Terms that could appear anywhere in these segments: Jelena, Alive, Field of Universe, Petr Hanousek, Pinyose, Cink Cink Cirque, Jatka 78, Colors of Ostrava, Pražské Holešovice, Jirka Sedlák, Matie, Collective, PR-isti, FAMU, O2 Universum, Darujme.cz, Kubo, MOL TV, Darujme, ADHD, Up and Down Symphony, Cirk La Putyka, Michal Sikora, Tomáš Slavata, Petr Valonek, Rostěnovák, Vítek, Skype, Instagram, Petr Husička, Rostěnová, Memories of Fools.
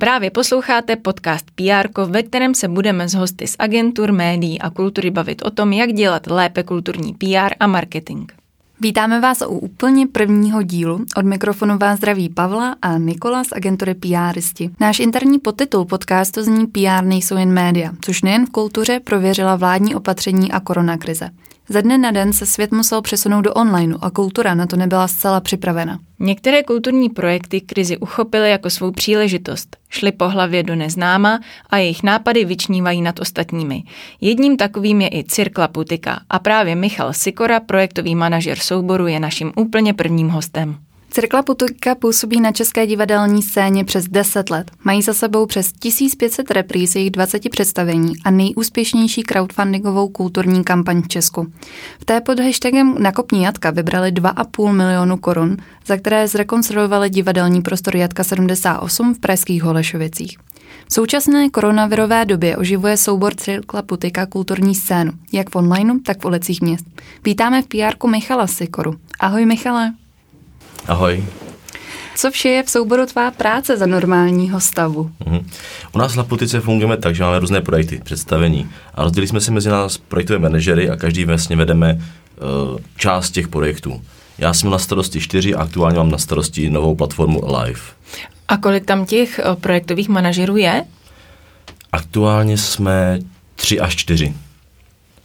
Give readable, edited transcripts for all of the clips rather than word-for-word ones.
Právě posloucháte podcast PR-ko, ve kterém se budeme s hosty z agentur, médií a kultury bavit o tom, jak dělat lépe kulturní PR a marketing. Vítáme vás u úplně prvního dílu. Od mikrofonu vás zdraví Pavla a Nikola z agentury PR-isti. Náš interní podtitul podcastu zní PR nejsou jen média, což nejen v kultuře prověřila vládní opatření a koronakrize. Ze dne na den se svět musel přesunout do online a kultura na to nebyla zcela připravena. Některé kulturní projekty krizi uchopily jako svou příležitost. Šly po hlavě do neznáma a jejich nápady vyčnívají nad ostatními. Jedním takovým je i Cirk La Putyka a právě Michal Sikora, projektový manažer souboru, je naším úplně prvním hostem. Cirk La Putyka působí na české divadelní scéně přes 10 let. Mají za sebou přes 1500 repríz jejich 20 představení a nejúspěšnější crowdfundingovou kulturní kampaň v Česku. V té pod hashtagem Nakopni Jatka vybrali 2,5 milionu korun, za které zrekonstruovali divadelní prostor Jatka 78 v Pražských Holešovicích. V současné koronavirové době oživuje soubor Cirk La Putyka kulturní scénu, jak v online, tak v ulicích měst. Vítáme v PR-ku Michala Sikoru. Ahoj Michale. Ahoj. Co vše je v souboru tvá práce za normálního stavu? U nás v La Putyce fungujeme tak, že máme různé projekty, představení. A rozdělili jsme si mezi nás projektové manažery a každý vlastně vedeme část těch projektů. Já jsem na starosti 4 a aktuálně mám na starosti novou platformu Alive. A kolik tam těch projektových manažerů je? Aktuálně jsme 3 až 4.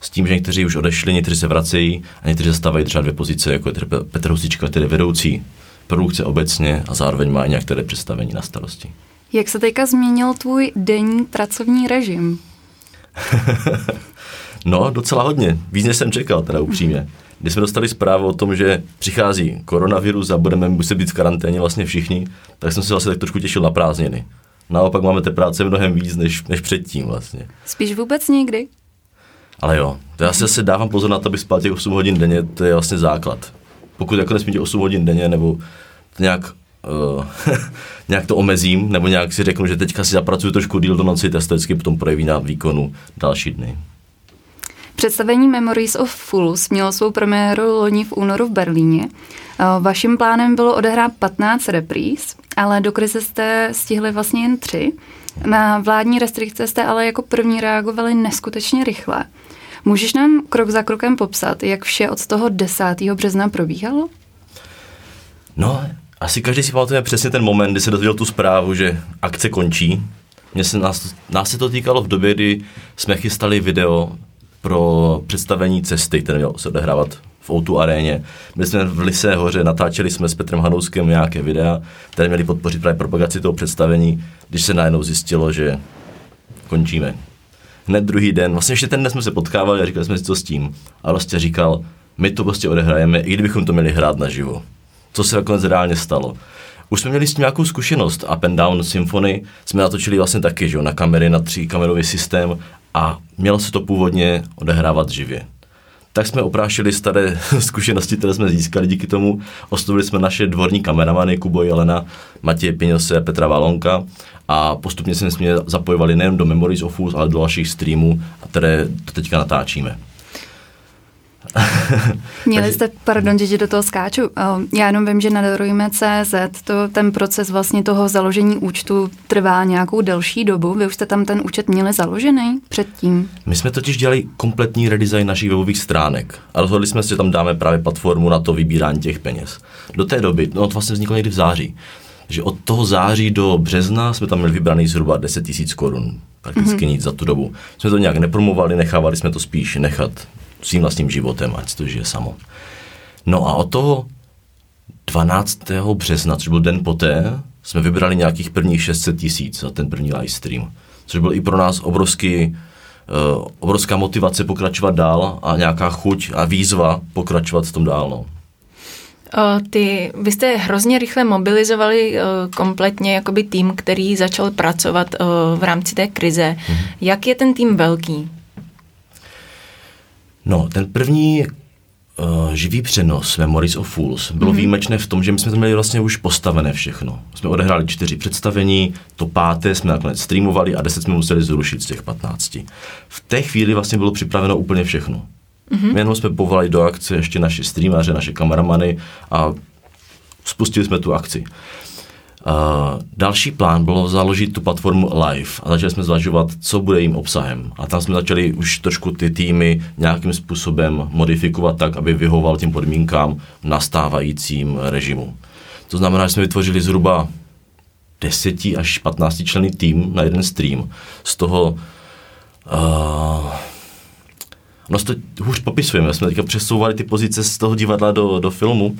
S tím, že někteří už odešli, někteří se vracejí a někteří zastávají třeba 2 pozice, jako je Petr Husička, který je vedoucí produkce obecně a zároveň má nějaké představení na starosti. Jak se teďka změnil tvůj denní pracovní režim? No, docela hodně. Víc než jsem čekal, teda upřímně. Když jsme dostali zprávu o tom, že přichází koronavirus a budeme muset být v karanténě vlastně všichni, tak jsem se vlastně tak trošku těšil na prázdniny. Naopak máme té práce mnohem víc než předtím vlastně. Spíš vůbec nikdy. Ale jo, to já si zase dávám pozor na to, abych spal těch 8 hodin denně, to je vlastně základ. Pokud jako nespím těch 8 hodin denně, nebo nějak to omezím, nebo nějak si řeknu, že teďka si zapracuju trošku díl do noci, testovicky potom projeví na výkonu další dny. Představení Memories of Fools mělo svou premiéru loni v únoru v Berlíně. Vaším plánem bylo odehrát 15 repríz, ale do krize jste stihli vlastně jen 3. Na vládní restrikce jste ale jako první reagovali neskutečně rychle. Můžeš nám krok za krokem popsat, jak vše od toho 10. března probíhalo? No, asi každý si pamatuje přesně ten moment, kdy se dozvěděl tu zprávu, že akce končí. Nás se to týkalo v době, kdy jsme chystali video pro představení Cesty, které mělo se odehrávat v O2 aréně. Byli jsme v Lisé hoře, natáčeli jsme s Petrem Hanouskem nějaké videa, které měli podpořit právě propagaci toho představení, když se najednou zjistilo, že končíme. Hned druhý den, vlastně ještě ten den jsme se potkávali a říkali jsme si, co s tím. A Rostě říkal, my to prostě odehrajeme, i kdybychom to měli hrát naživo. Co se nakonec reálně stalo. Už jsme měli s tím nějakou zkušenost. Up and Down Symphony jsme natočili vlastně taky, že jo, na kamery, na 3-kamerový systém a mělo se to původně odehrávat živě. Tak jsme oprášili staré zkušenosti, které jsme získali díky tomu. Oslovili jsme naše dvorní kameramany Kubo, Jelena, Matie, Pinyose, Petra Valonka a postupně jsme se zapojovali nejen do Memories of Fools, ale do dalších streamů, které to teďka natáčíme. Měli jste, pardon, že do toho skáču, já jenom vím, že na Darujme.cz ten proces vlastně toho založení účtu trvá nějakou delší dobu. Vy už jste tam ten účet měli založený předtím? My jsme totiž dělali kompletní redesign našich webových stránek a rozhodli jsme se, že tam dáme právě platformu na to vybírání těch peněz. Do té doby, no to vlastně vzniklo někdy v září, že od toho září do března jsme tam měli vybraný zhruba 10 000 korun, prakticky nic za tu dobu. Jsme to nějak nepromovali, nechávali jsme to spíš nechat svým vlastním životem, ať to žije samo. No a od toho 12. března, což byl den poté, jsme vybrali nějakých prvních 600 000 za ten první live stream, což byl i pro nás obrovská motivace pokračovat dál a nějaká chuť a výzva pokračovat v tom dál. No. Vy jste hrozně rychle mobilizovali kompletně jakoby tým, který začal pracovat v rámci té krize. Jak je ten tým velký? No, ten první živý přenos Memories of Fools bylo výjimečné v tom, že my jsme to měli vlastně už postavené všechno. Jsme odehráli 4 představení, to 5. jsme nakonec streamovali a 10 jsme museli zrušit z těch 15. V té chvíli vlastně bylo připraveno úplně všechno. My jenom jsme povolali do akce ještě naše streamaře, naše kameramany a spustili jsme tu akci. Další plán bylo založit tu platformu Alive a začali jsme zvažovat, co bude jejím obsahem. A tam jsme začali už trošku ty týmy nějakým způsobem modifikovat tak, aby vyhoval těm podmínkám v nastávajícím režimu. To znamená, že jsme vytvořili zhruba 10 až 15 členný tým na jeden stream. Z toho no to hůř popisujeme, jsme teďka přesouvali ty pozice z toho divadla do filmu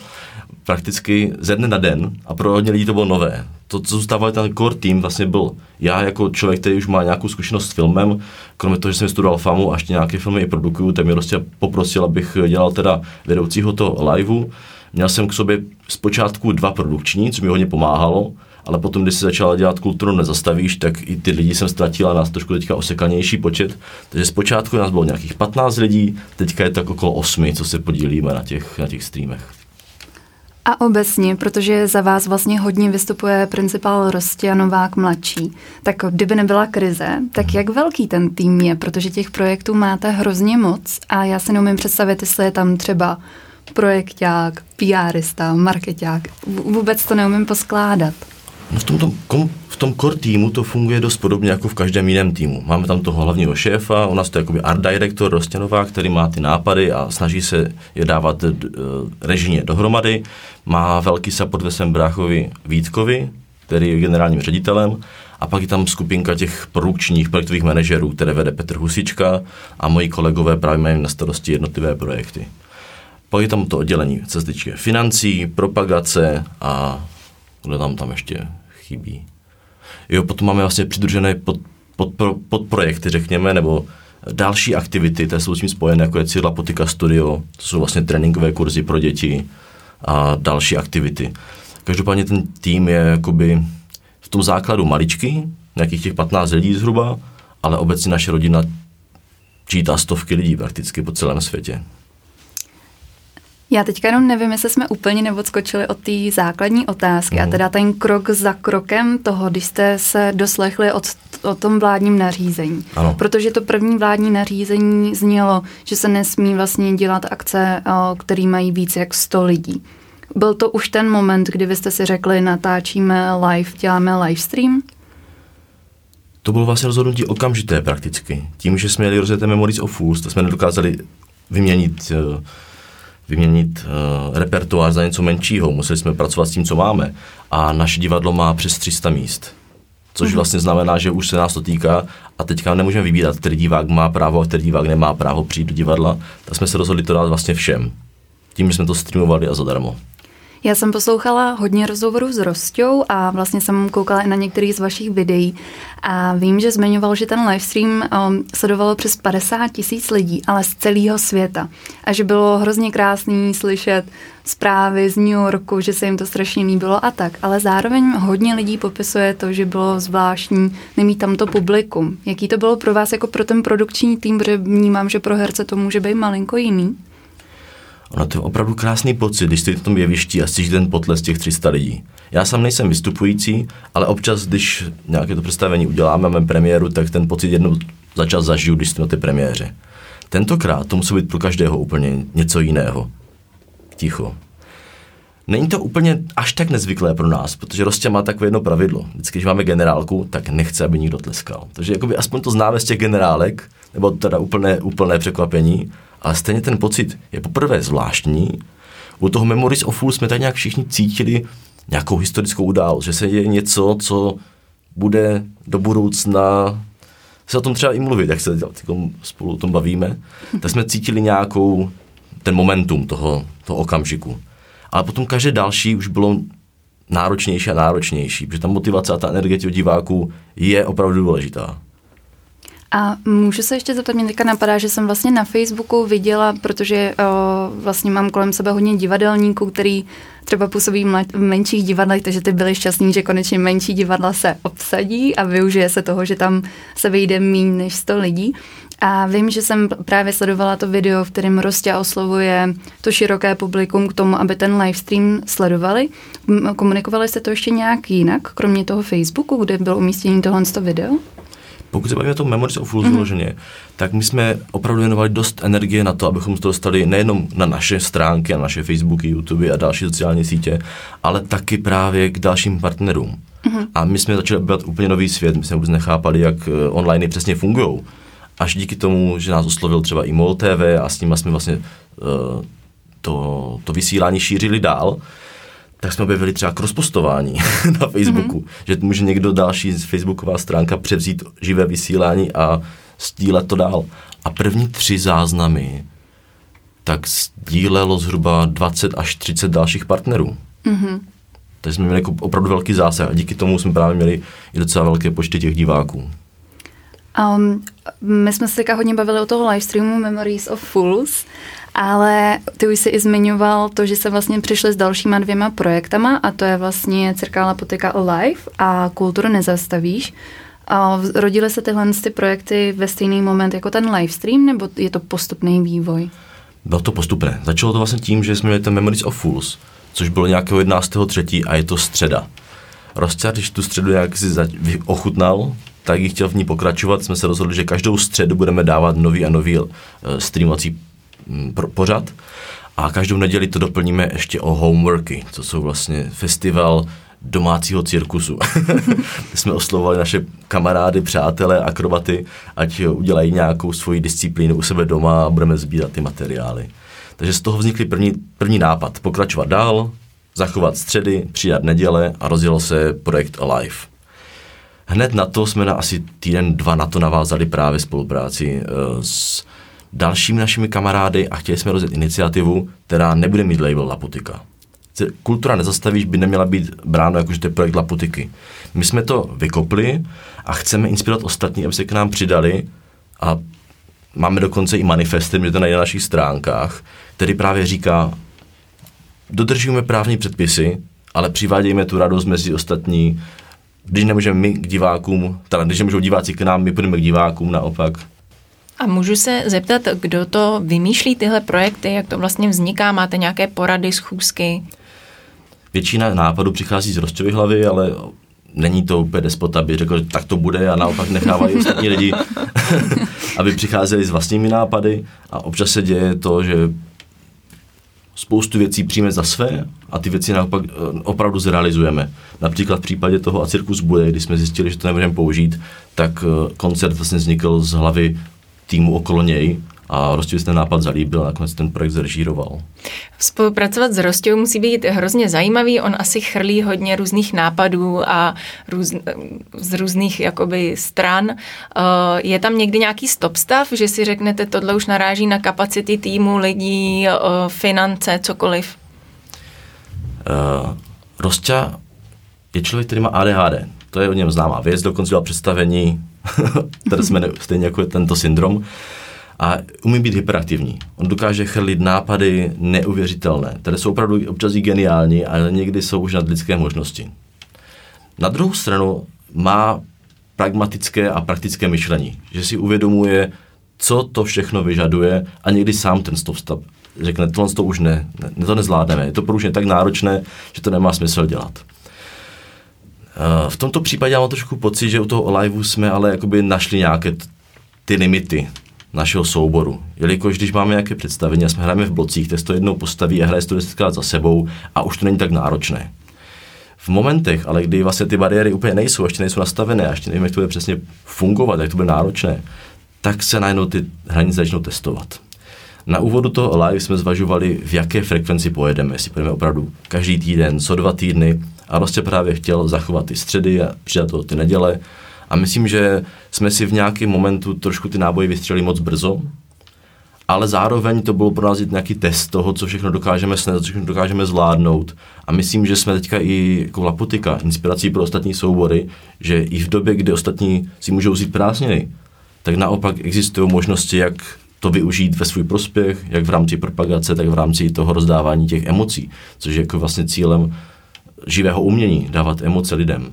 prakticky ze dne na den a pro hodně lidí to bylo nové. To, co zůstával ten core tým, vlastně byl já jako člověk, který už má nějakou zkušenost s filmem, kromě toho, že jsem studoval FAMU a ještě nějaké filmy i produkuju, tak mě prostě poprosil, abych dělal teda vedoucího toho liveu. Měl jsem k sobě zpočátku 2 produkční, co mi hodně pomáhalo, ale potom, když se začala dělat Kulturu nezastavíš, tak i ty lidi jsem ztratil a nás trošku teďka osekanější počet. Takže zpočátku nás bylo nějakých 15 lidí, teďka je tak okolo 8, co se podílíme na těch streamech. A obecně, protože za vás vlastně hodně vystupuje principál Rostěnovák mladší, tak kdyby nebyla krize, tak jak velký ten tým je, protože těch projektů máte hrozně moc a já si neumím představit, jestli je tam třeba projekták, PR-ista, marketák, vůbec to neumím poskládat. No v tom core týmu to funguje dost podobně jako v každém jiném týmu. Máme tam toho hlavního šéfa, u nás to je jakoby art director Rostěnová, který má ty nápady a snaží se je dávat režijně dohromady. Má velký support ve svém bráchovi Vítkovi, který je generálním ředitelem. A pak je tam skupinka těch produkčních projektových manažerů, které vede Petr Husička a moji kolegové právě mají na starosti jednotlivé projekty. Pak je tam to oddělení, co se týče financí, propagace a kde tam ještě chybí. Jo, potom máme vlastně přidružené podprojekty, řekněme, nebo další aktivity, které jsou s tím spojené, jako je Cirk La Putyka studio, to jsou vlastně tréninkové kurzy pro děti a další aktivity. Každopádně ten tým je jakoby v tom základu maličký, nějakých těch 15 lidí zhruba, ale obecně naše rodina čítá stovky lidí prakticky po celém světě. Já teďka jenom nevím, jestli jsme úplně neodskočili od té základní otázky a teda ten krok za krokem toho, když jste se doslechli o tom vládním nařízení. Ano. Protože to první vládní nařízení znělo, že se nesmí vlastně dělat akce, které mají víc jak 100 lidí. Byl to už ten moment, kdy vy jste si řekli, natáčíme live, děláme livestream? To bylo vlastně rozhodnutí okamžité prakticky. Tím, že jsme jeli rozjeté Memories of Fools, to jsme nedokázali vyměnit repertoár za něco menšího. Museli jsme pracovat s tím, co máme. A naše divadlo má přes 300 míst. Což vlastně znamená, že už se nás to týká a teďka nemůžeme vybírat, který divák má právo a který divák nemá právo přijít do divadla. Tak jsme se rozhodli to dát vlastně všem. Tím, že jsme to streamovali a zadarmo. Já jsem poslouchala hodně rozhovorů s Rostou a vlastně jsem koukala i na některý z vašich videí a vím, že zmiňoval, že ten livestream sledovalo přes 50 000 lidí, ale z celého světa. A že bylo hrozně krásný slyšet zprávy z New Yorku, že se jim to strašně líbilo a tak. Ale zároveň hodně lidí popisuje to, že bylo zvláštní nemít tam to publikum. Jaký to bylo pro vás jako pro ten produkční tým, protože vnímám, že pro herce to může být malinko jiný? Ono to je opravdu krásný pocit, když jste v tom jevišti a cítíš ten potles těch 300 lidí. Já sám nejsem vystupující, ale občas, když nějaké to představení uděláme, máme premiéru, tak ten pocit jednou za čas zažiju, když jste na té premiéře. Tentokrát to musí být pro každého úplně něco jiného. Ticho. Není to úplně až tak nezvyklé pro nás, protože Rostě má takové jedno pravidlo. Vždycky, když máme generálku, tak nechce, aby nikdo tleskal. Takže jakoby aspoň to známe z těch generálek, nebo teda úplné překvapení, ale stejně ten pocit je poprvé zvláštní. U toho Memories of Fools jsme tak nějak všichni cítili nějakou historickou událost, že se děje něco, co bude do budoucna se o tom třeba i mluvit, jak se spolu o tom bavíme, tak jsme cítili nějakou ten momentum toho okamžiku. Ale potom každé další už bylo náročnější a náročnější, protože ta motivace a ta energie těch diváků je opravdu důležitá. A můžu se ještě zeptat, mě teďka napadá, že jsem vlastně na Facebooku viděla, protože vlastně mám kolem sebe hodně divadelníků, který třeba působí v menších divadlech, takže ty byli šťastní, že konečně menší divadla se obsadí a využije se toho, že tam se vyjde míň než 100 lidí. A vím, že jsem právě sledovala to video, v kterém Rostě oslovuje to široké publikum k tomu, aby ten livestream sledovali. Komunikovali jste to ještě nějak jinak, kromě toho Facebooku, kde bylo umístění tohle video? Pokud se bavíme o tom Memories of Fools vyloženě, tak my jsme opravdu věnovali dost energie na to, abychom to dostali nejenom na naše stránky, na naše Facebooky, YouTube a další sociální sítě, ale taky právě k dalším partnerům. A my jsme začali objevat úplně nový svět, my jsme vůbec nechápali, jak online přesně fungují. Až díky tomu, že nás oslovil třeba i MOL TV a s nimi jsme vlastně to vysílání šířili dál, tak jsme objevili třeba k rozpostování na Facebooku, že může někdo další z Facebooková stránka převzít živé vysílání a sdílet to dál. A první 3 záznamy tak sdílelo zhruba 20 až 30 dalších partnerů. Takže jsme měli jako opravdu velký zásah a díky tomu jsme právě měli i docela velké počty těch diváků. My jsme se teďka hodně bavili o toho livestreamu Memories of Fools, ale ty už jsi i zmiňoval to, že se vlastně přišli s dalšíma 2 projektama a to je vlastně Cirk La Putyka Alive a Kulturu nezastavíš. Rodily se tyhle ty projekty ve stejný moment jako ten livestream, nebo je to postupný vývoj? Bylo to postupné. Začalo to vlastně tím, že jsme měli ten Memories of Fools, což bylo nějakého 11.3. a je to středa. Rostěr, když tu středu nějak si ochutnal, tak ji chtěl v ní pokračovat, jsme se rozhodli, že každou středu budeme dávat nový a nový streamovací pořad a každou neděli to doplníme ještě o homeworky, co jsou vlastně festival domácího cirkusu. Jsme oslovovali naše kamarády, přátelé, akrobaty, ať udělají nějakou svoji disciplínu u sebe doma a budeme sbírat ty materiály. Takže z toho vznikl první nápad, pokračovat dál, zachovat středy, přidat neděle a rozjel se projekt Alive. Hned na to jsme na asi týden, 2 na to navázali právě spolupráci s dalšími našimi kamarády a chtěli jsme rozjet iniciativu, která nebude mít label La Putyka. Kultura nezastavíš by neměla být bráno jakože to je projekt La Putyky. My jsme to vykopli a chceme inspirovat ostatní, aby se k nám přidali a máme dokonce i manifesty, že to najde na našich stránkách, který právě říká, dodržujeme právní předpisy, ale přivádějme tu radost mezi ostatní. Když nemůžeme my k divákům, teda když nemůžou diváci k nám, my půjdeme k divákům naopak. A můžu se zeptat, kdo to vymýšlí tyhle projekty, jak to vlastně vzniká? Máte nějaké porady, schůzky? Většina nápadů přichází z Rostovy hlavy, ale není to úplně despota, aby řekl, že tak to bude a naopak nechávají ostatní lidi, aby přicházeli s vlastními nápady a občas se děje to, že spoustu věcí přijme za své a ty věci naopak opravdu zrealizujeme. Například v případě toho A cirkus bude, když jsme zjistili, že to nemůžeme použít, tak koncert vlastně vznikl z hlavy týmu okolo něj a Rostěv se ten nápad zalíbil a nakonec ten projekt zrežíroval. Spolupracovat s Rostěv musí být hrozně zajímavý, on asi chrlí hodně různých nápadů a z různých jakoby stran. Je tam někdy nějaký stop stav, že si řeknete, tohle už naráží na kapacity týmu, lidí, finance, cokoliv? Rostěv je člověk, který má ADHD. To je o něm známá věc, dokonce dělal představení, tady jsme stejně jako tento syndrom. A umí být hyperaktivní. On dokáže chrlit nápady neuvěřitelné, které jsou opravdu občas i geniální, ale někdy jsou už nad lidské možnosti. Na druhou stranu má pragmatické a praktické myšlení, že si uvědomuje, co to všechno vyžaduje a někdy sám ten stop řekne, tohle to už ne, to nezvládneme, je to průžně tak náročné, že to nemá smysl dělat. V tomto případě já mám trošku pocit, že u toho live jsme ale jakoby našli nějaké ty limity našeho souboru. Jelikož když máme nějaké představení a jsme hrajeme v blocích, to jednou postaví a hraje 110krát za sebou a už to není tak náročné. V momentech, ale kdy vlastně ty bariéry úplně nejsou, ještě nejsou nastavené, ještě nevíme, jak to bude přesně fungovat, jak to bude náročné, tak se najednou ty hranice začnou testovat. Na úvodu toho live jsme zvažovali, v jaké frekvenci pojedeme, jestli pojedeme opravdu každý týden, co 2 týdny a vlastně právě chtěl zachovat ty středy a přidat to ty neděle. A myslím, že jsme si v nějakém momentu trošku ty náboje vystřelili moc brzo, ale zároveň to bylo pro nás nějaký test toho, co všechno dokážeme snést, co všechno dokážeme zvládnout. A myslím, že jsme teďka i jako La Putyka inspirací pro ostatní soubory, že i v době, kdy ostatní si můžou vzít prázdniny, tak naopak existují možnosti, jak to využít ve svůj prospěch, jak v rámci propagace, tak v rámci toho rozdávání těch emocí, což je jako vlastně cílem živého umění, dávat emoce lidem.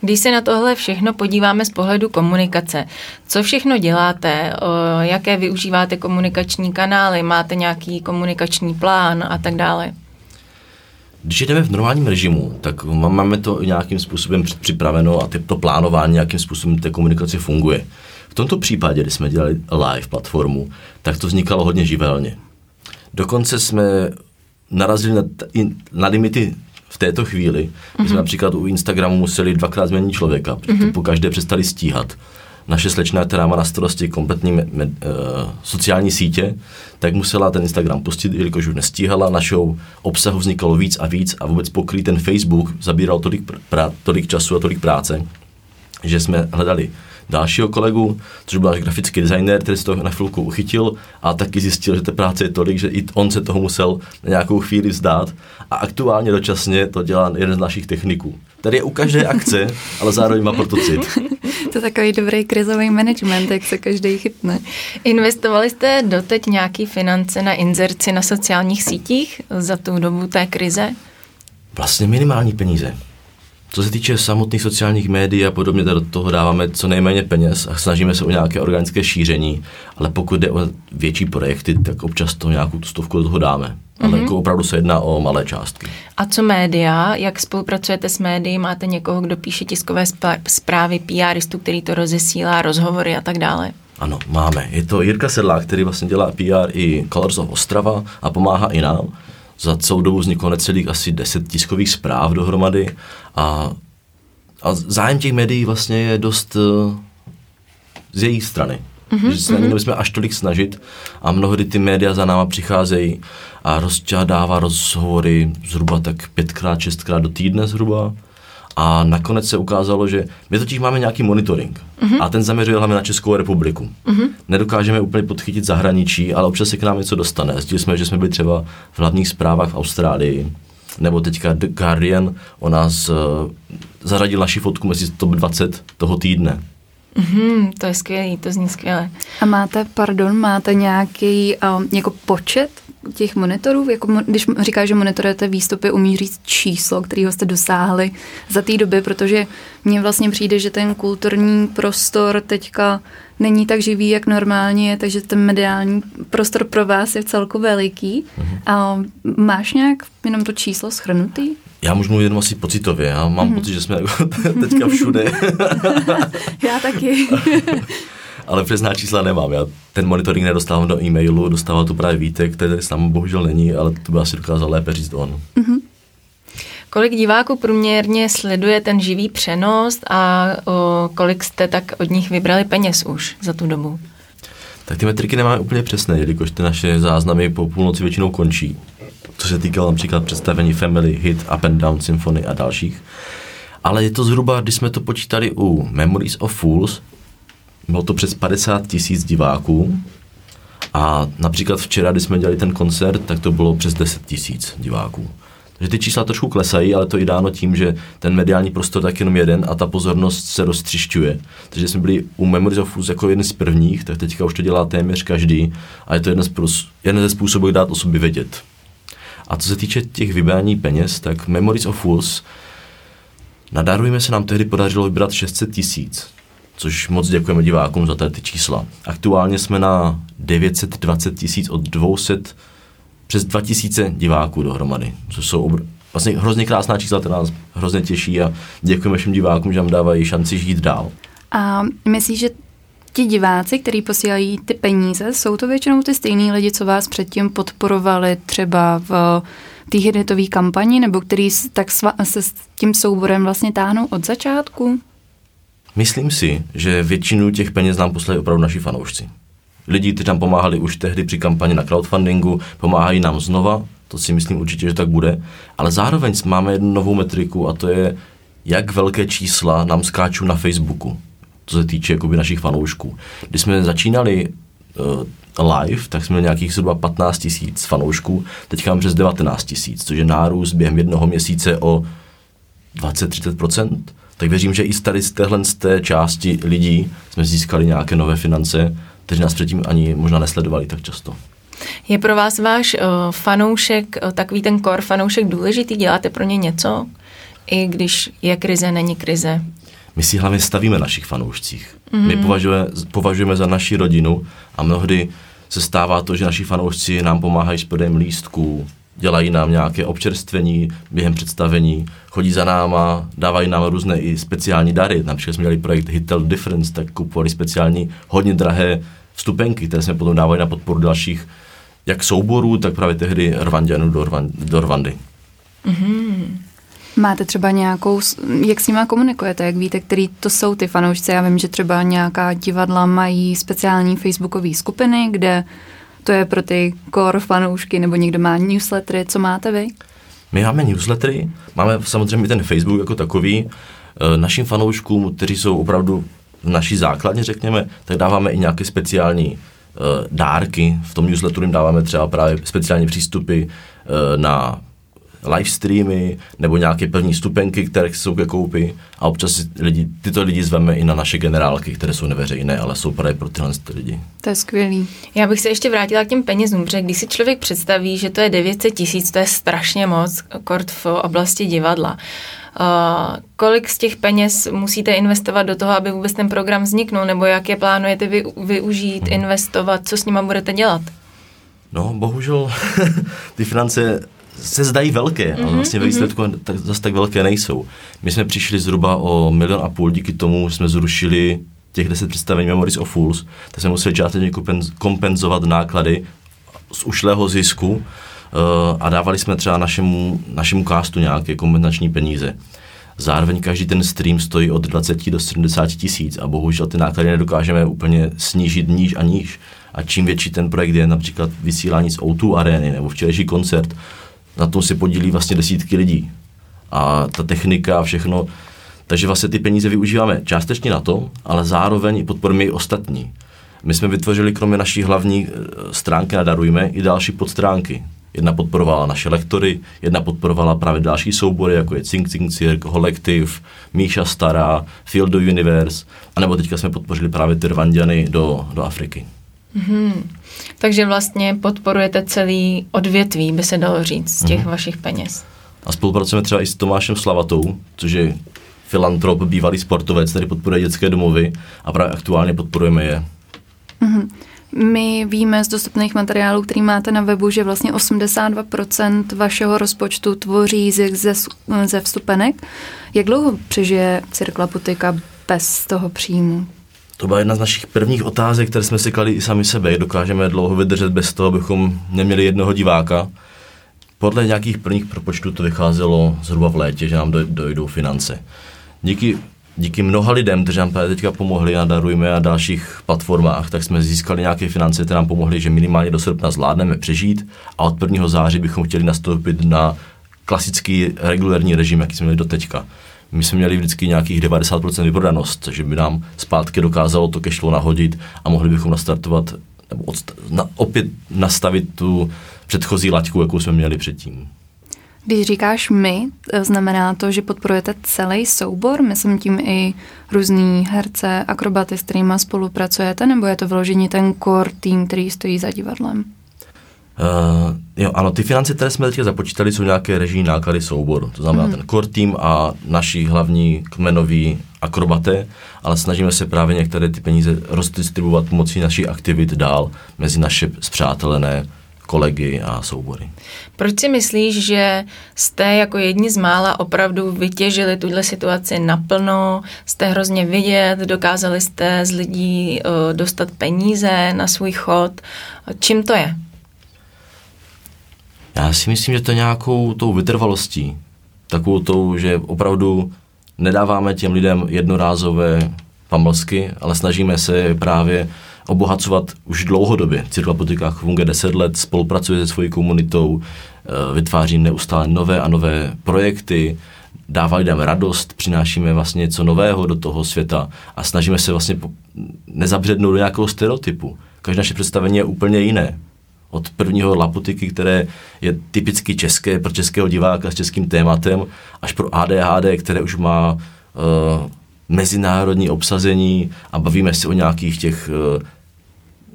Když se na tohle všechno podíváme z pohledu komunikace, co všechno děláte, jaké využíváte komunikační kanály, máte nějaký komunikační plán a tak dále? Když jdeme v normálním režimu, tak máme to nějakým způsobem připraveno a to plánování nějakým způsobem té komunikace funguje. V tomto případě, když jsme dělali live platformu, tak to vznikalo hodně živelně. Dokonce jsme narazili na limity v této chvíli. My jsme například u Instagramu museli dvakrát změnit člověka, protože po každé přestali stíhat. Naše slečna, která má na starosti kompletní sociální sítě, tak musela ten Instagram pustit, jelikož už nestíhala, našeho obsahu vznikalo víc a víc a vůbec pokrý ten Facebook zabíral tolik času a tolik práce, že jsme hledali dalšího kolegu, což byl náš grafický designér, který se to na chvilku uchytil a taky zjistil, že té práce je tolik, že i on se toho musel na nějakou chvíli vzdát a aktuálně dočasně to dělá jeden z našich techniků. Tady je u každé akce, ale zároveň má proto cit. To je takový dobrý krizový management, jak se každý chytne. Investovali jste doteď nějaký finance na inzerci na sociálních sítích za tu dobu té krize? Vlastně minimální peníze. Co se týče samotných sociálních médií a podobně, do toho dáváme co nejméně peněz a snažíme se o nějaké organické šíření, ale pokud jde o větší projekty, tak občas to nějakou stovku do toho dáme. Ale jako opravdu se jedná o malé částky. A co média? Jak spolupracujete s médií? Máte někoho, kdo píše tiskové zprávy, PR-istu, který to rozesílá, rozhovory a tak dále? Ano, máme. Je to Jirka Sedlák, který vlastně dělá PR i Colors of Ostrava a pomáhá i nám. Za celou dobu vzniklo necelých asi 10 tiskových zpráv dohromady a zájem těch médií vlastně je dost z jejich strany. Že se ani nemusíme až tolik snažit a mnohdy ty média za náma přicházejí a Rostěnová dává rozhovory zhruba tak 5x, 6x do týdne zhruba a nakonec se ukázalo, že my totiž máme nějaký monitoring a ten zaměřuje hlavně na Českou republiku. Nedokážeme úplně podchytit zahraničí, ale občas se k nám něco dostane. Zjistili jsme, že jsme byli třeba v hlavních zprávách v Austrálii, nebo teďka The Guardian o nás zařadil naši fotku mezi top 20 toho týdne. To je skvělý, to zní skvěle. A máte nějaký jako počet těch monitorů? Jako, když říkáš, že monitorujete výstupy, umíš říct číslo, kterého jste dosáhli za té doby, protože mně vlastně přijde, že ten kulturní prostor teďka není tak živý, jak normálně je, takže ten mediální prostor pro vás je vcelku veliký. A máš nějak jenom to číslo shrnutý? Já můžu mluvit jenom asi pocitově. Já mám pocit, že jsme teďka všude. Já taky. Ale přesná čísla nemám. Já ten monitoring nedostávám do e-mailu, dostává to právě Vítek, který sám bohužel není, ale to by asi dokázal lépe říct on. Kolik diváků průměrně sleduje ten živý přenos a kolik jste tak od nich vybrali peněz už za tu dobu? Tak ty metriky nemáme úplně přesné, jelikož ty naše záznamy po půlnoci většinou končí. Co se týkalo například představení Family, Hit, Up and Down Symphony a dalších. Ale je to zhruba, když jsme to počítali u Memories of Fools, bylo to přes 50 000 diváků a například včera, když jsme dělali ten koncert, tak to bylo přes 10 000 diváků. Takže ty čísla trošku klesají, ale to je dáno tím, že ten mediální prostor tak jenom jeden a ta pozornost se roztřišťuje. Takže jsme byli u Memories of Fools jako jeden z prvních, tak teďka už to dělá téměř každý a je to jeden ze způsobů, jak dát o sobě vědět. A co se týče těch vybrání peněz, tak Memories of Fools, na Darujme se nám tehdy podařilo vybrat 600 000, což moc děkujeme divákům za ty čísla. Aktuálně jsme na 920 000 od 200, přes 2000 diváků dohromady, což jsou vlastně hrozně krásná čísla, která nás hrozně těší a děkujeme všem divákům, že nám dávají šanci žít dál. A myslíš, že ti diváci, kteří posílají ty peníze, jsou to většinou ty stejný lidi, co vás předtím podporovali třeba v té hitové kampani, nebo který tak se s tím souborem vlastně táhnou od začátku? Myslím si, že většinu těch peněz nám poslali opravdu naši fanoušci. Lidi, kteří nám pomáhali už tehdy při kampani na crowdfundingu, pomáhají nám znova, to si myslím určitě, že tak bude, ale zároveň máme jednu novou metriku a to je, jak velké čísla nám skáčou na Facebooku, co se týče jakoby našich fanoušků. Když jsme začínali live, tak jsme měli nějakých zhruba 15 000 fanoušků, teďka mám přes 19 000, což je nárůst během jednoho měsíce o 20-30%. Tak věřím, že i tady z téhle části lidí jsme získali nějaké nové finance, kteří nás předtím ani možná nesledovali tak často. Je pro vás váš fanoušek, takový ten core fanoušek důležitý? Děláte pro ně něco? I když je krize, není krize? My si hlavně stavíme našich fanoušcích. My považujeme za naši rodinu a mnohdy se stává to, že naši fanoušci nám pomáhají s prodejem lístků, dělají nám nějaké občerstvení během představení, chodí za náma, dávají nám různé i speciální dary. Například jsme měli projekt Hitel Difference, tak kupovali speciální hodně drahé vstupenky, které jsme potom dávali na podporu dalších jak souborů, tak právě tehdy Rwanděnů do Rwandy. Mm-hmm. Máte třeba nějakou, jak s nimi komunikujete, jak víte, který to jsou ty fanoušci? Já vím, že třeba nějaká divadla mají speciální facebookové skupiny, kde to je pro ty core fanoušky, nebo někdo má newslettery, co máte vy? My máme newslettery, máme samozřejmě ten Facebook jako takový. Našim fanouškům, kteří jsou opravdu v naší základně, řekněme, tak dáváme i nějaké speciální dárky. V tom newsletteru jim dáváme třeba právě speciální přístupy na live streamy, nebo nějaké první stupenky, které jsou ke koupi, a občas tyto lidi zveme i na naše generálky, které jsou neveřejné, ale jsou právě pro tyhle lidi. To je skvělý. Já bych se ještě vrátila k těm penězům, protože když si člověk představí, že to je 900 000, to je strašně moc, kort v oblasti divadla. Kolik z těch peněz musíte investovat do toho, aby vůbec ten program vzniknul, nebo jak je plánujete využít, investovat, co s nima budete dělat? No, bohužel ty finance se zdají velké, ale vlastně ve výsledku zase tak velké nejsou. My jsme přišli zhruba o 1,5 milionu díky tomu, že jsme zrušili těch 10 představení Memories of Fools, tak jsme museli částečně kompenzovat náklady z ušlého zisku a dávali jsme třeba našemu castu nějaké kompenzační peníze. Zároveň každý ten stream stojí od 20 do 70 000 a bohužel ty náklady nedokážeme úplně snížit níž a níž. A čím větší ten projekt je, například vysílání z O2 arény nebo včerejší koncert, na tom se podílí vlastně desítky lidí. A ta technika a všechno. Takže vlastně ty peníze využíváme částečně na to, ale zároveň i podporujeme i ostatní. My jsme vytvořili kromě naší hlavní stránky na Darujme i další podstránky. Jedna podporovala naše lektory, jedna podporovala právě další soubory, jako je Cink Cink Cirque, Collective, Míša Stará, Field of Universe, anebo teďka jsme podpořili právě ty Rwanďany do Afriky. Hmm. Takže vlastně podporujete celý odvětví, by se dalo říct, z těch vašich peněz. A spolupracujeme třeba i s Tomášem Slavatou, což je filantrop, bývalý sportovec, který podporuje dětské domovy a právě aktuálně podporujeme je. Hmm. My víme z dostupných materiálů, který máte na webu, že vlastně 82% vašeho rozpočtu tvoří ze vstupenek. Jak dlouho přežije Cirk La Putyka bez toho příjmu? To byla jedna z našich prvních otázek, které jsme si klali i sami sebe. Jak dokážeme dlouho vydržet bez toho, abychom neměli jednoho diváka. Podle nějakých prvních propočtů to vycházelo zhruba v létě, že nám dojdou finance. Díky mnoha lidem, kteří nám teďka pomohli na Darujme a dalších platformách, tak jsme získali nějaké finance, které nám pomohly, že minimálně do srpna zvládneme přežít a od 1. září bychom chtěli nastoupit na klasický regulární režim, jaký jsme měli doteďka. My jsme měli vždycky nějakých 90% vyprodanost, takže by nám zpátky dokázalo to cash flow nahodit a mohli bychom nastartovat, nebo opět nastavit tu předchozí laťku, jakou jsme měli předtím. Když říkáš my, znamená to, že podporujete celý soubor? Myslím tím i různý herce, akrobaty, s kterýma spolupracujete, nebo je to vyloženě ten core tým, který stojí za divadlem? Jo, ano, ty finance, které jsme teďka započítali, jsou nějaké režijní náklady souboru. To znamená ten core team a naši hlavní kmenoví akrobaté, ale snažíme se právě některé ty peníze rozdistribuovat pomocí našich aktivit dál mezi naše spřátelené kolegy a soubory. Proč si myslíš, že jste jako jedni z mála opravdu vytěžili tuhle situaci naplno, jste hrozně vidět, dokázali jste z lidí dostat peníze na svůj chod? Čím to je? Já si myslím, že to je nějakou tou vytrvalostí. Takovou tou, že opravdu nedáváme těm lidem jednorázové pamlsky, ale snažíme se právě obohacovat už dlouhodobě. Cirk La Putyka funguje 10 let, spolupracuje se svojí komunitou, vytváří neustále nové a nové projekty, dává lidem radost, přinášíme vlastně něco nového do toho světa a snažíme se vlastně nezabřednout do nějakého stereotypu. Každé naše představení je úplně jiné. Od prvního La Putyky, které je typicky české, pro českého diváka s českým tématem, až pro ADHD, které už má mezinárodní obsazení a bavíme se o nějakých těch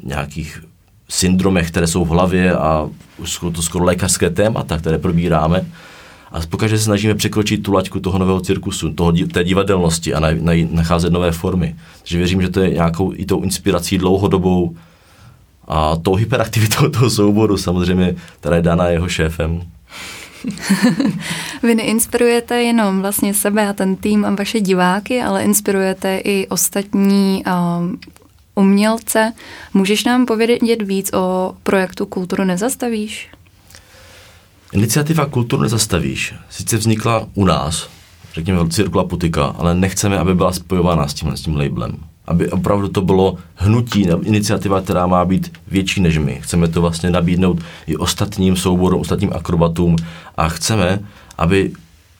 nějakých syndromech, které jsou v hlavě a už jsou to skoro lékařské témata, které probíráme. A pokaždé se snažíme překročit tu laťku toho nového cirkusu, té divadelnosti a nacházet nové formy. Takže věřím, že to je nějakou i tou inspirací dlouhodobou A tou hyperaktivitou toho souboru samozřejmě tady je dána jeho šéfem. Vy neinspirujete jenom vlastně sebe a ten tým a vaše diváky, ale inspirujete i ostatní umělce. Můžeš nám povědět víc o projektu Kulturu nezastavíš? Iniciativa Kulturu nezastavíš sice vznikla u nás, řekněme v Cirku La Putyka, ale nechceme, aby byla spojována s tím labelem. Aby opravdu to bylo hnutí, iniciativa, která má být větší než my. Chceme to vlastně nabídnout i ostatním souborům, ostatním akrobatům a chceme, aby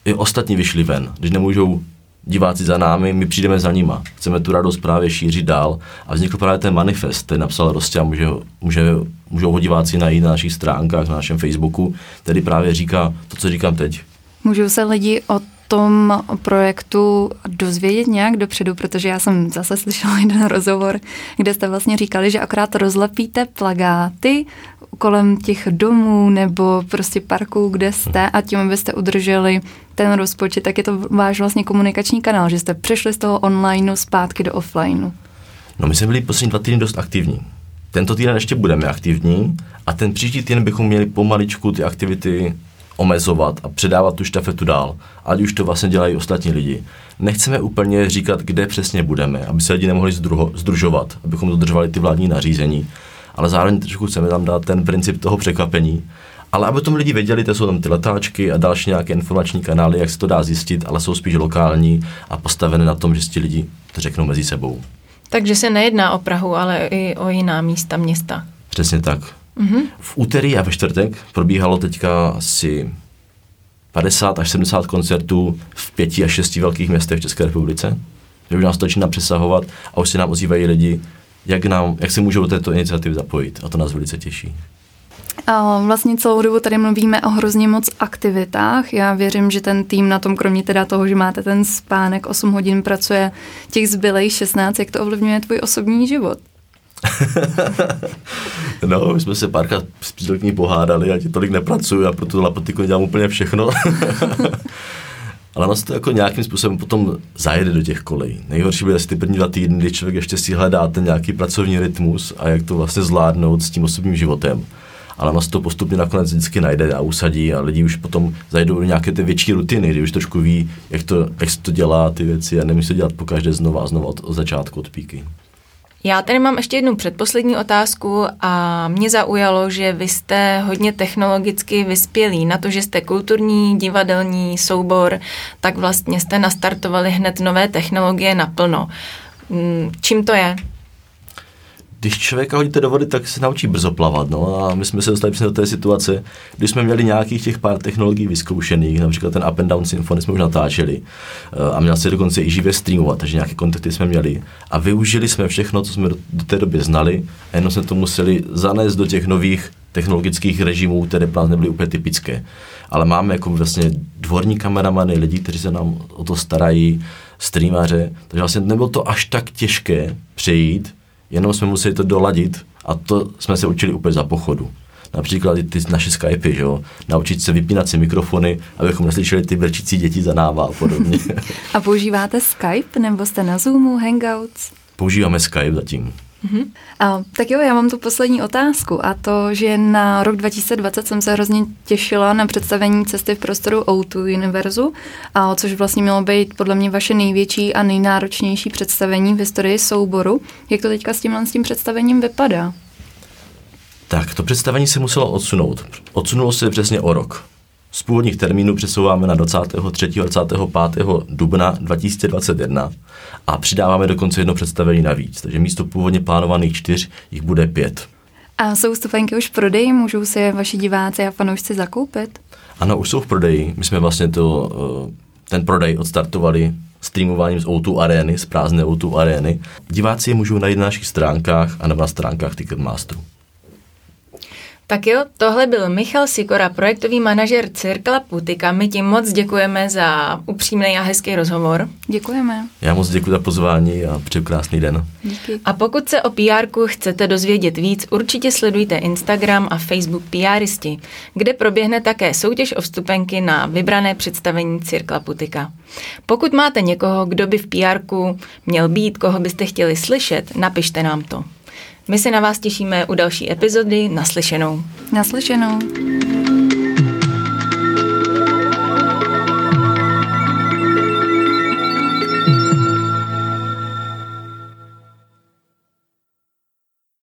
i ostatní vyšli ven. Když nemůžou diváci za námi, my přijdeme za nima. Chceme tu radost právě šířit dál a vznikl právě ten manifest, který napsal Rostě a můžou ho diváci najít na našich stránkách, na našem Facebooku, který právě říká to, co říkám teď. Můžou se lidi od tom projektu dozvědět nějak dopředu, protože já jsem zase slyšela jeden rozhovor, kde jste vlastně říkali, že akorát rozlepíte plakáty kolem těch domů nebo prostě parků, kde jste a tím byste udrželi ten rozpočet, tak je to váš vlastně komunikační kanál, že jste přešli z toho online zpátky do offline. No my jsme byli poslední 2 týdny dost aktivní. Tento týden ještě budeme aktivní a ten příští týden bychom měli pomaličku ty aktivity omezovat a předávat tu štafetu dál, ať už to vlastně dělají ostatní lidi. Nechceme úplně říkat, kde přesně budeme, aby se lidi nemohli združovat, abychom dodržovali ty vládní nařízení, ale zároveň trošku chceme tam dát ten princip toho překvapení, ale aby tomu lidi věděli, to jsou tam ty letáčky a další nějaké informační kanály, jak se to dá zjistit, ale jsou spíš lokální a postavené na tom, že si ti lidi to řeknou mezi sebou. Takže se nejedná o Prahu, ale i o jiná místa, města. Přesně tak. V úterý a ve čtvrtek probíhalo teďka asi 50 až 70 koncertů v 5 až 6 velkých městech v České republice, že už nás začíná přesahovat a už se nám ozývají lidi, jak se můžou do této iniciativy zapojit a to nás velice těší. Vlastně celou dobu tady mluvíme o hrozně moc aktivitách. Já věřím, že ten tým na tom, kromě teda toho, že máte ten spánek 8 hodin, pracuje těch zbylejch 16, jak to ovlivňuje tvůj osobní život? No, my jsme se párkrát s přítelkyní pohádali, já ti tolik nepracuju a proto La Putyku dělám úplně všechno. Ale ono se to jako nějakým způsobem potom zajede do těch kolejí. Nejhorší byly asi ty první 2 týdny, kdy člověk ještě si hledá ten nějaký pracovní rytmus a jak to vlastně zvládnout s tím osobním životem. Ale ono se to postupně nakonec vždycky najde a usadí a lidi už potom zajdou do nějaké ty větší rutiny, kdy už trošku ví, jak se to dělá ty věci a nemusí to dělat pokaždé znova od začátku, od píky. Já tady mám ještě jednu předposlední otázku a mě zaujalo, že vy jste hodně technologicky vyspělí. Na to, že jste kulturní, divadelní soubor, tak vlastně jste nastartovali hned nové technologie naplno. Čím to je? Když člověka hodíte do vody, tak se naučí brzo plavat. No? A my jsme se dostali do té situace, kdy jsme měli nějakých těch pár technologií vyzkoušených, například ten Up and Down Symphony jsme už natáčeli a měl se dokonce i živě streamovat, takže nějaké kontakty jsme měli. A využili jsme všechno, co jsme do té doby znali a jenom jsme to museli zanést do těch nových technologických režimů, které pro nás nebyly úplně typické. Ale máme jako vlastně dvorní kameramany, lidi, kteří se nám o to starají, streamaře, takže vlastně nebylo to až tak těžké přejít. Jenom jsme museli to doladit a to jsme se učili úplně za pochodu. Například i ty naše Skypy, že jo? Naučit se vypínat si mikrofony, abychom neslyšeli ty brčící děti za náma a podobně. A používáte Skype nebo jste na Zoomu, Hangouts? Používáme Skype zatím. Tak jo, já mám tu poslední otázku a to, že na rok 2020 jsem se hrozně těšila na představení Cesty v prostoru O2 Univerzu, což vlastně mělo být podle mě vaše největší a nejnáročnější představení v historii souboru. Jak to teďka s tím představením vypadá? Tak, to představení se muselo odsunout. Odsunulo se přesně o rok. Z původních termínů přesouváme na 23. a 25. dubna 2021 a přidáváme dokonce jedno představení navíc, takže místo původně plánovaných 4 jich bude 5. A jsou vstupenky už v prodeji, můžou si vaši diváci a fanoušci zakoupit? Ano, už jsou v prodeji, my jsme vlastně ten prodej odstartovali streamováním z O2 Areny, z prázdné O2 Areny. Diváci je můžou najít na našich stránkách a na stránkách Ticketmasteru. Tak jo, tohle byl Michal Sikora, projektový manažer Cirka La Putyka. My ti moc děkujeme za upřímný a hezký rozhovor. Děkujeme. Já moc děkuji za pozvání a přeju krásný den. Díky. A pokud se o PR-ku chcete dozvědět víc, určitě sledujte Instagram a Facebook PR-isti, kde proběhne také soutěž o vstupenky na vybrané představení Cirka La Putyka. Pokud máte někoho, kdo by v PR-ku měl být, koho byste chtěli slyšet, napište nám to. My se na vás těšíme u další epizody. Naslyšenou. Naslyšenou.